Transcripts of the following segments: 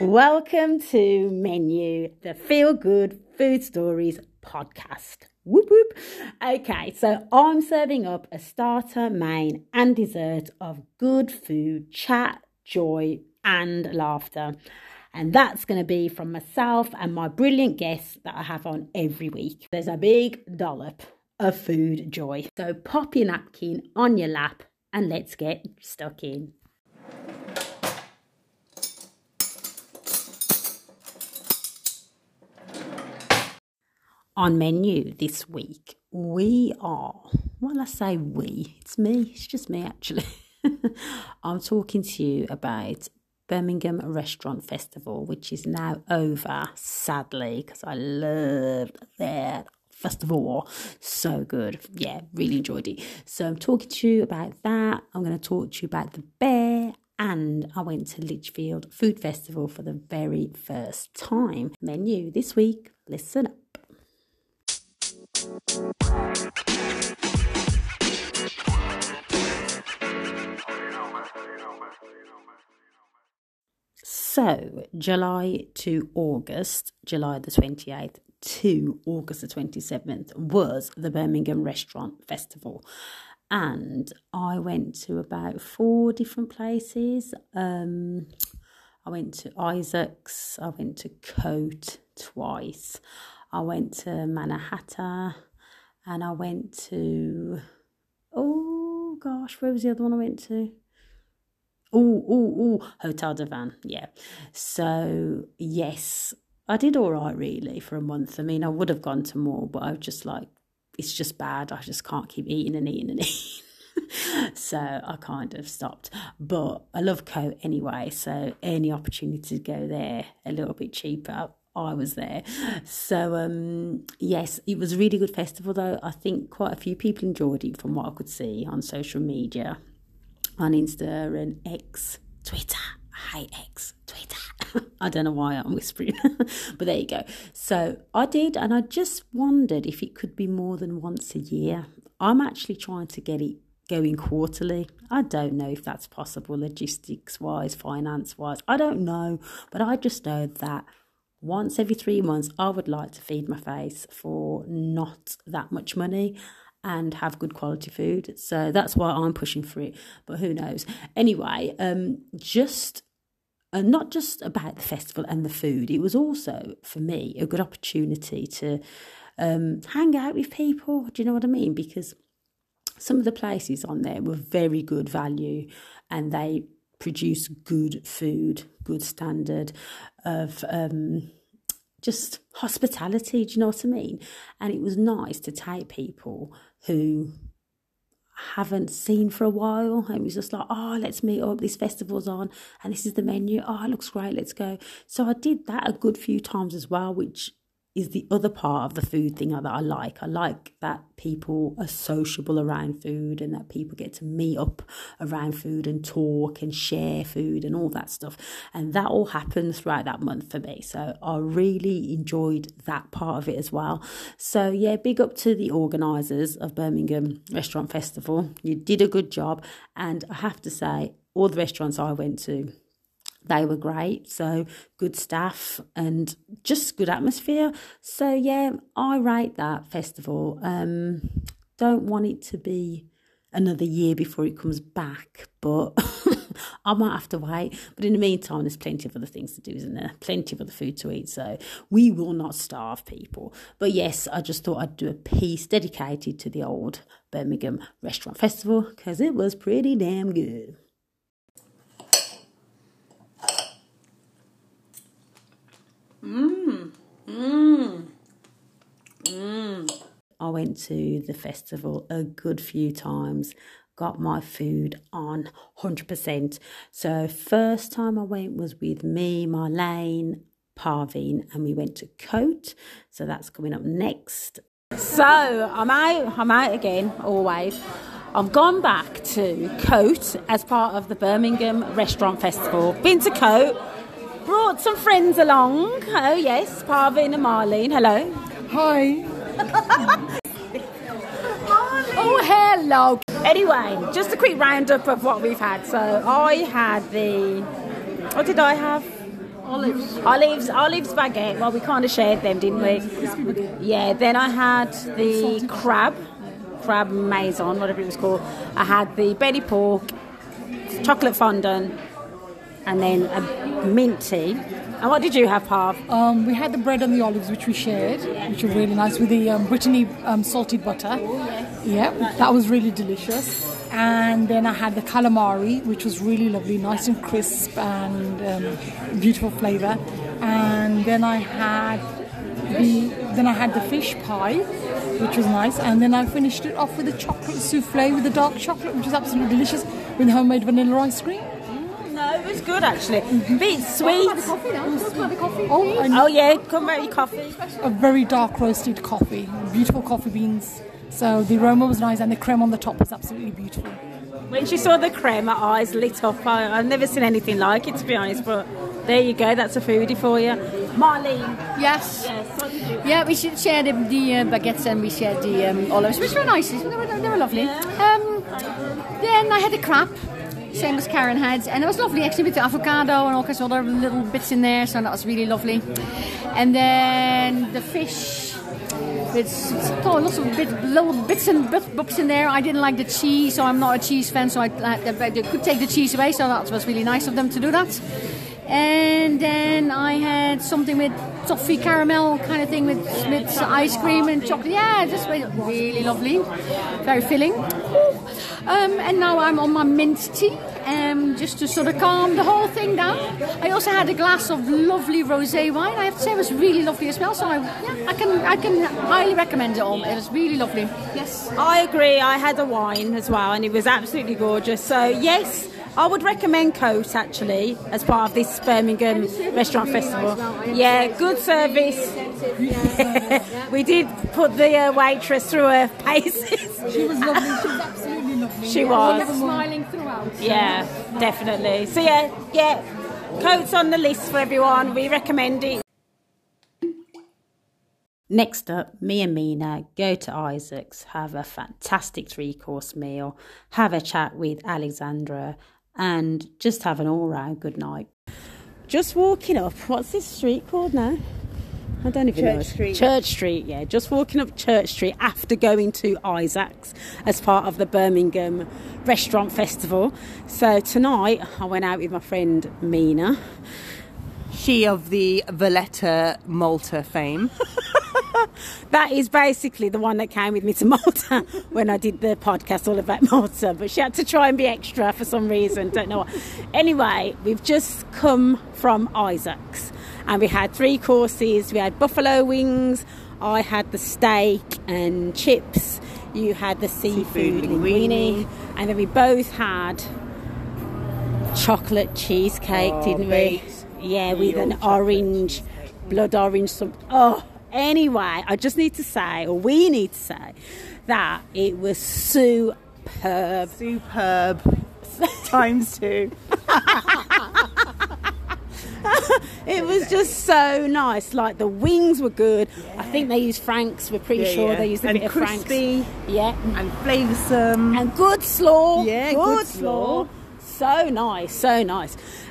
Welcome to Menu, the Feel Good Food Stories podcast. Whoop whoop. Okay, so I'm serving up a starter, main and dessert of good food, chat, joy and laughter. And that's going to be from myself and my brilliant guests that I have on every week. There's a big dollop of food joy. So pop your napkin on your lap and let's get stuck in. On Menu this week, we are, well, I say we, it's me, it's just me actually. I'm talking to you about Birmingham Restaurant Festival, which is now over, sadly, because I loved their festival. So good. Yeah, really enjoyed it. So I'm talking to you about that. I'm going to talk to you about The Bear. And I went to Lichfield Food Festival for the very first time. Menu this week. Listen up. So, July to August, July the 28th to August the 27th was the Birmingham Restaurant Festival. And I went to about 4 different places. I went to Isaac's, I went to Cote twice. I went to Manhatta and I went to, oh gosh, where was the other one I went to? Hotel de Van, yeah. So, yes, I did all right really for a month. I mean, I would have gone to more, but I was just like, it's just bad. I just can't keep eating. So I kind of stopped, but I love Cote anyway. So any opportunity to go there a little bit cheaper, I was there. So yes, it was a really good festival though. I think quite a few people enjoyed it from what I could see on social media, on Insta and X, Twitter. I hate X, Twitter. I don't know why I'm whispering, but there you go. So I did, and I just wondered if it could be more than once a year. I'm actually trying to get it going quarterly. I don't know if that's possible, logistics wise, finance wise. I don't know, but I just know that once every 3 months, I would like to feed my face for not that much money and have good quality food. So that's why I'm pushing for it. But who knows? Anyway, not just about the festival and the food. It was also, for me, a good opportunity to hang out with people. Do you know what I mean? Because some of the places on there were very good value and they produce good food, good standard of just hospitality, do you know what I mean? And it was nice to take people who haven't seen for a while. It was just like, oh, let's meet up, this festival's on and this is the menu. Oh, it looks great, let's go. So I did that a good few times as well, which is the other part of the food thing that I like. I like that people are sociable around food and that people get to meet up around food and talk and share food and all that stuff. And that all happened throughout that month for me. So I really enjoyed that part of it as well. So yeah, big up to the organisers of Birmingham Restaurant Festival. You did a good job. And I have to say, all the restaurants I went to, they were great, so good staff and just good atmosphere. So, yeah, I rate that festival. Don't want it to be another year before it comes back, but I might have to wait. But in the meantime, there's plenty of other things to do, isn't there? Plenty of other food to eat, so we will not starve people. But, yes, I just thought I'd do a piece dedicated to the old Birmingham Restaurant Festival because it was pretty damn good. I went to the festival a good few times, got my food on 100%. So first time I went was with me, Marlene, Parveen, and we went to Cote. So that's coming up next. So I'm out again, always. I've gone back to Cote as part of the Birmingham Restaurant Festival. Been to Cote. Brought some friends along. Oh yes, Parveen and Marlene. Hello. Hi. Marlene. Oh hello. Anyway, just a quick roundup of what we've had. So I had what did I have? Olives baguette. Well, we kind of shared them, didn't we? Yeah, then I had the crab maison, whatever it was called. I had the belly pork, chocolate fondant, and then a mint tea. And what did you have, Parv? We had the bread and the olives, which we shared, which were really nice, with the Brittany salted butter. Yeah, that was really delicious. And then I had the calamari, which was really lovely, nice and crisp and beautiful flavour. And then I had the fish pie, which was nice. And then I finished it off with a chocolate souffle with the dark chocolate, which was absolutely delicious, with homemade vanilla ice cream. No, it was good actually. A bit sweet. Oh yeah, very coffee. A very dark roasted coffee, beautiful coffee beans. So the aroma was nice, and the creme on the top was absolutely beautiful. When she saw the creme, her eyes lit up. I've never seen anything like it, to be honest, but there you go, that's a foodie for you. Marlene. Yes. What did you have? Yeah, we shared the baguettes and we shared the olives, which were nice. They were lovely. Yeah. Then I had the crab, same as Karen had, and it was lovely actually with the avocado and all kinds of other little bits in there, so that was really lovely. And then the fish. It's lots of little bits and bobs in there. I didn't like the cheese, so I'm not a cheese fan, so they could take the cheese away, so that was really nice of them to do that. And then I had something with toffee caramel kind of thing with ice cream and chocolate. Yeah, just really lovely, very filling. And now I'm on my mint tea, just to sort of calm the whole thing down. I also had a glass of lovely rosé wine. I have to say it was really lovely as well. So I can highly recommend it all. It was really lovely. Yes, I agree. I had a wine as well, and it was absolutely gorgeous. So yes, I would recommend Cote actually as part of this Birmingham Restaurant Festival. Yeah, good service. We did put the waitress through her paces. She was lovely. She was absolutely lovely. She was smiling throughout. So. Yeah, definitely. So yeah, Cote's on the list for everyone. We recommend it. Next up, me and Mina go to Isaac's, have a fantastic 3-course meal, have a chat with Alexandra, and just have an all-round good night. Just walking up, what's this street called now? I don't even know. Church Street. Church Street, yeah. Just walking up Church Street after going to Isaac's as part of the Birmingham Restaurant Festival. So tonight I went out with my friend Mina. She of the Valletta Malta fame. That is basically the one that came with me to Malta when I did the podcast all about Malta, but she had to try and be extra for some reason, don't know what. Anyway, we've just come from Isaac's and we had 3 courses. We had buffalo wings, I had the steak and chips, you had the seafood linguine, and then we both had chocolate cheesecake, didn't we? Yeah, with an orange, blood orange something. Oh, anyway, I just need to say, or we need to say, that it was superb. Superb. ×2. It was just so nice. Like, the wings were good. Yeah. I think they used Frank's. We're pretty sure they used a bit crispy, of Frank's. Yeah. And flavoursome. And good slaw. Yeah, good slaw. So nice.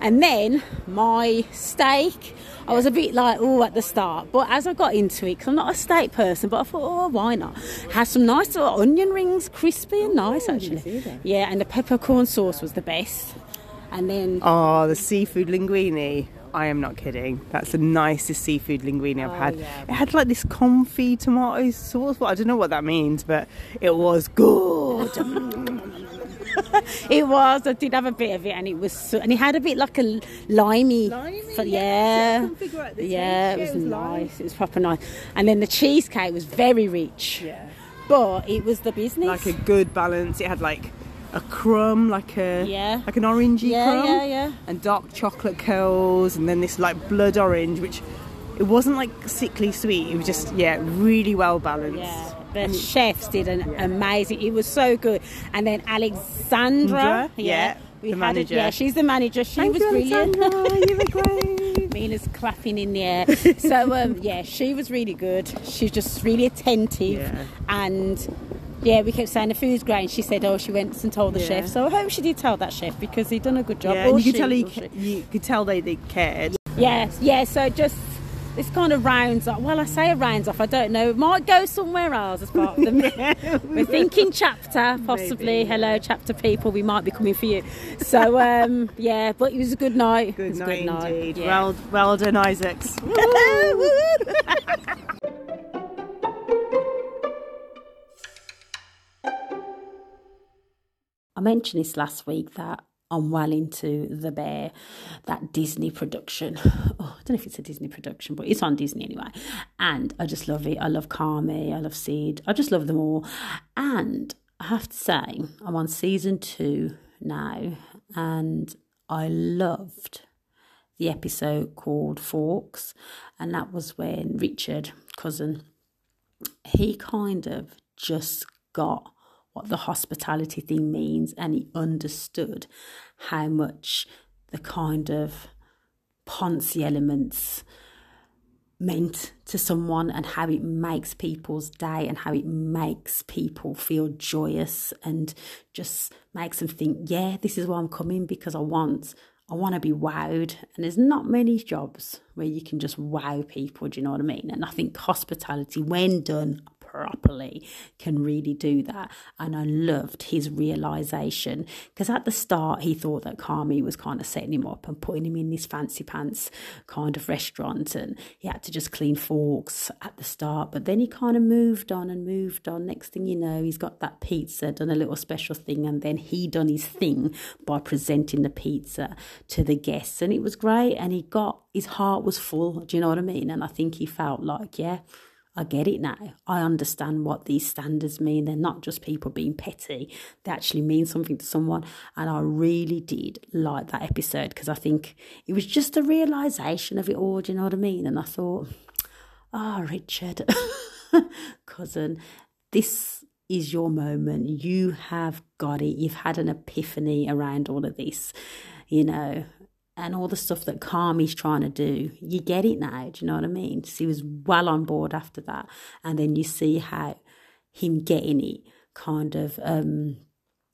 And then my steak, I was a bit like, at the start. But as I got into it, because I'm not a steak person, but I thought, why not? Has some nice little onion rings, crispy and nice, actually. Yeah, and the peppercorn sauce was the best. And then... Oh, the seafood linguine. I am not kidding. That's the nicest seafood linguine I've had. Yeah. It had like this confit tomato sauce. Well, I don't know what that means, but it was good. It was. I did have a bit of it, and it was. And it had a bit like a limey. It was nice. It was proper nice. And then the cheesecake was very rich. Yeah. But it was the business. Like a good balance. It had like a crumb, like an orangey crumb. Yeah. And dark chocolate curls, and then this like blood orange, which it wasn't like sickly sweet. It was just really well balanced. Yeah. The chefs did an amazing. It was so good. And then Alexandra, the manager. She's the manager. She was brilliant. You were great. Mina's clapping in the air. So she was really good. She's just really attentive, and we kept saying the food's great. And she said, she went and told the chef. So I hope she did tell that chef because he'd done a good job. Yeah, and you could tell they cared. Yeah. Yes, yeah, so just this kind of rounds off. Well, I say it rounds off, I don't know. It might go somewhere else as part of the meal. We're thinking chapter, possibly. Maybe, yeah. Hello, chapter people, we might be coming for you. So, yeah, but it was a good night. Good night, good night indeed. Yeah. Well done, Isaac's. I mentioned this last week that I'm well into The Bear, that Disney production. Oh, I don't know if it's a Disney production, but it's on Disney anyway. And I just love it. I love Carmy. I love Seed. I just love them all. And I have to say, I'm on season 2 now, and I loved the episode called Forks, and that was when Richard, cousin, he kind of just got what the hospitality thing means, and he understood how much the kind of poncy elements meant to someone, and how it makes people's day, and how it makes people feel joyous, and just makes them think, yeah, this is why I'm coming, because I want to be wowed. And there's not many jobs where you can just wow people, do you know what I mean? And I think hospitality, when done properly, can really do that. And I loved his realisation, because at the start he thought that Carmy was kind of setting him up and putting him in this fancy pants kind of restaurant, and he had to just clean forks at the start. But then he kind of moved on. Next thing you know, he's got that pizza, done a little special thing, and then he done his thing by presenting the pizza to the guests, and it was great. And he got, his heart was full, do you know what I mean? And I think he felt like, yeah, I get it now. I understand what these standards mean. They're not just people being petty. They actually mean something to someone. And I really did like that episode, because I think it was just a realisation of it all, do you know what I mean? And I thought, ah, Richard, cousin, this is your moment. You have got it. You've had an epiphany around all of this, you know. And all the stuff that Carmy's trying to do, you get it now, do you know what I mean? She was well on board after that. And then you see how him getting it kind of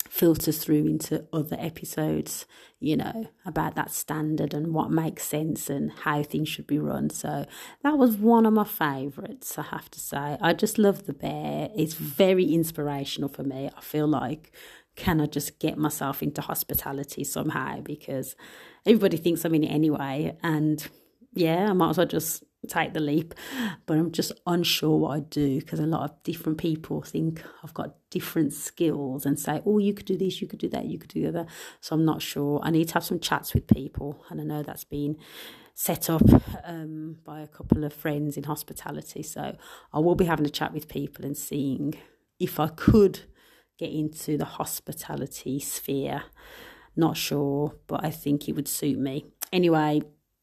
filters through into other episodes, you know, about that standard and what makes sense and how things should be run. So that was one of my favourites, I have to say. I just love The Bear. It's very inspirational for me. I feel like, can I just get myself into hospitality somehow? Because everybody thinks I'm in it anyway. And yeah, I might as well just take the leap. But I'm just unsure what I do, because a lot of different people think I've got different skills and say, oh, you could do this, you could do that, you could do the other. So I'm not sure. I need to have some chats with people. And I know that's been set up by a couple of friends in hospitality. So I will be having a chat with people and seeing if I could get into the hospitality sphere. Not sure, but I think it would suit me. Anyway,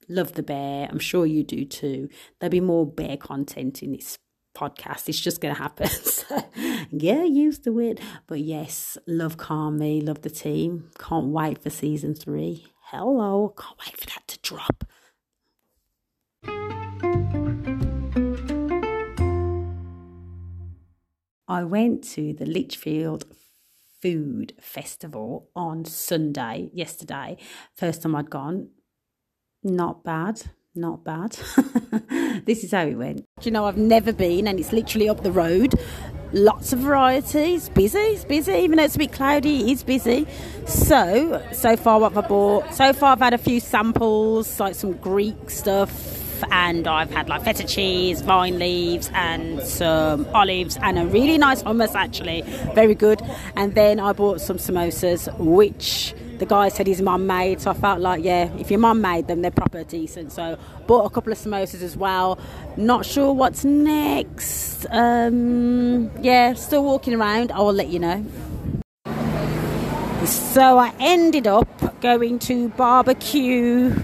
love The Bear. I'm sure you do too. There'll be more bear content in this podcast. It's just going to happen. So, yeah, used to it. But yes, love Carmy, love the team. Can't wait for season 3. Hello, can't wait for that to drop. I went to the Lichfield Food Festival on Sunday, yesterday. First time I'd gone. Not bad. This is how it went. Do you know, I've never been, and it's literally up the road. Lots of variety. It's busy. Even though it's a bit cloudy, it's busy. So far what have I bought? So far I've had a few samples, like some Greek stuff. And I've had like feta cheese, vine leaves, and some olives, and a really nice hummus, actually, very good. And then I bought some samosas, which the guy said his mum made, so I felt like, yeah, if your mum made them, they're proper decent. So bought a couple of samosas as well. Not sure what's next. Yeah, still walking around. I will let you know. So I ended up going to Barbecue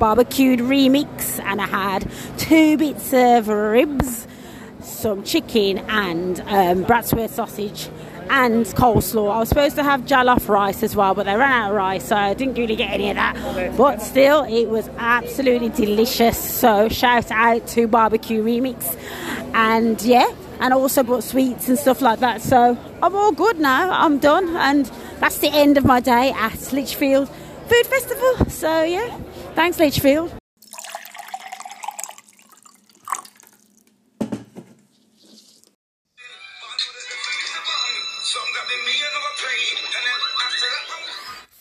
Remix, and I had 2 bits of ribs, some chicken, and Bratsworth sausage and coleslaw. I was supposed to have jollof rice as well, but they ran out of rice, so I didn't really get any of that. But still, it was absolutely delicious. So shout out to Barbecue Remix. And yeah, and I also bought sweets and stuff like that. So I'm all good now. I'm done, and that's the end of my day at Lichfield Food Festival. So yeah. Thanks, Lichfield.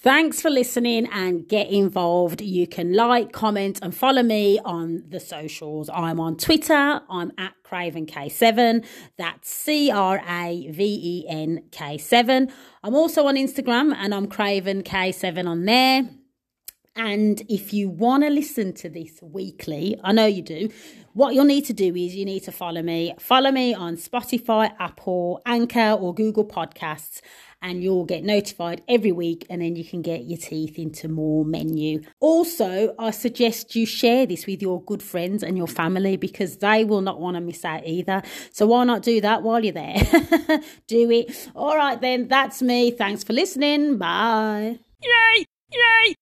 Thanks for listening and get involved. You can like, comment and follow me on the socials. I'm on Twitter. I'm at CravenK7. That's CravenK7. I'm also on Instagram and I'm CravenK7 on there. And if you want to listen to this weekly, I know you do, what you'll need to do is you need to follow me. Follow me on Spotify, Apple, Anchor or Google Podcasts, and you'll get notified every week, and then you can get your teeth into more menu. Also, I suggest you share this with your good friends and your family because they will not want to miss out either. So why not do that while you're there? Do it. All right, then. That's me. Thanks for listening. Bye. Yay! Yay!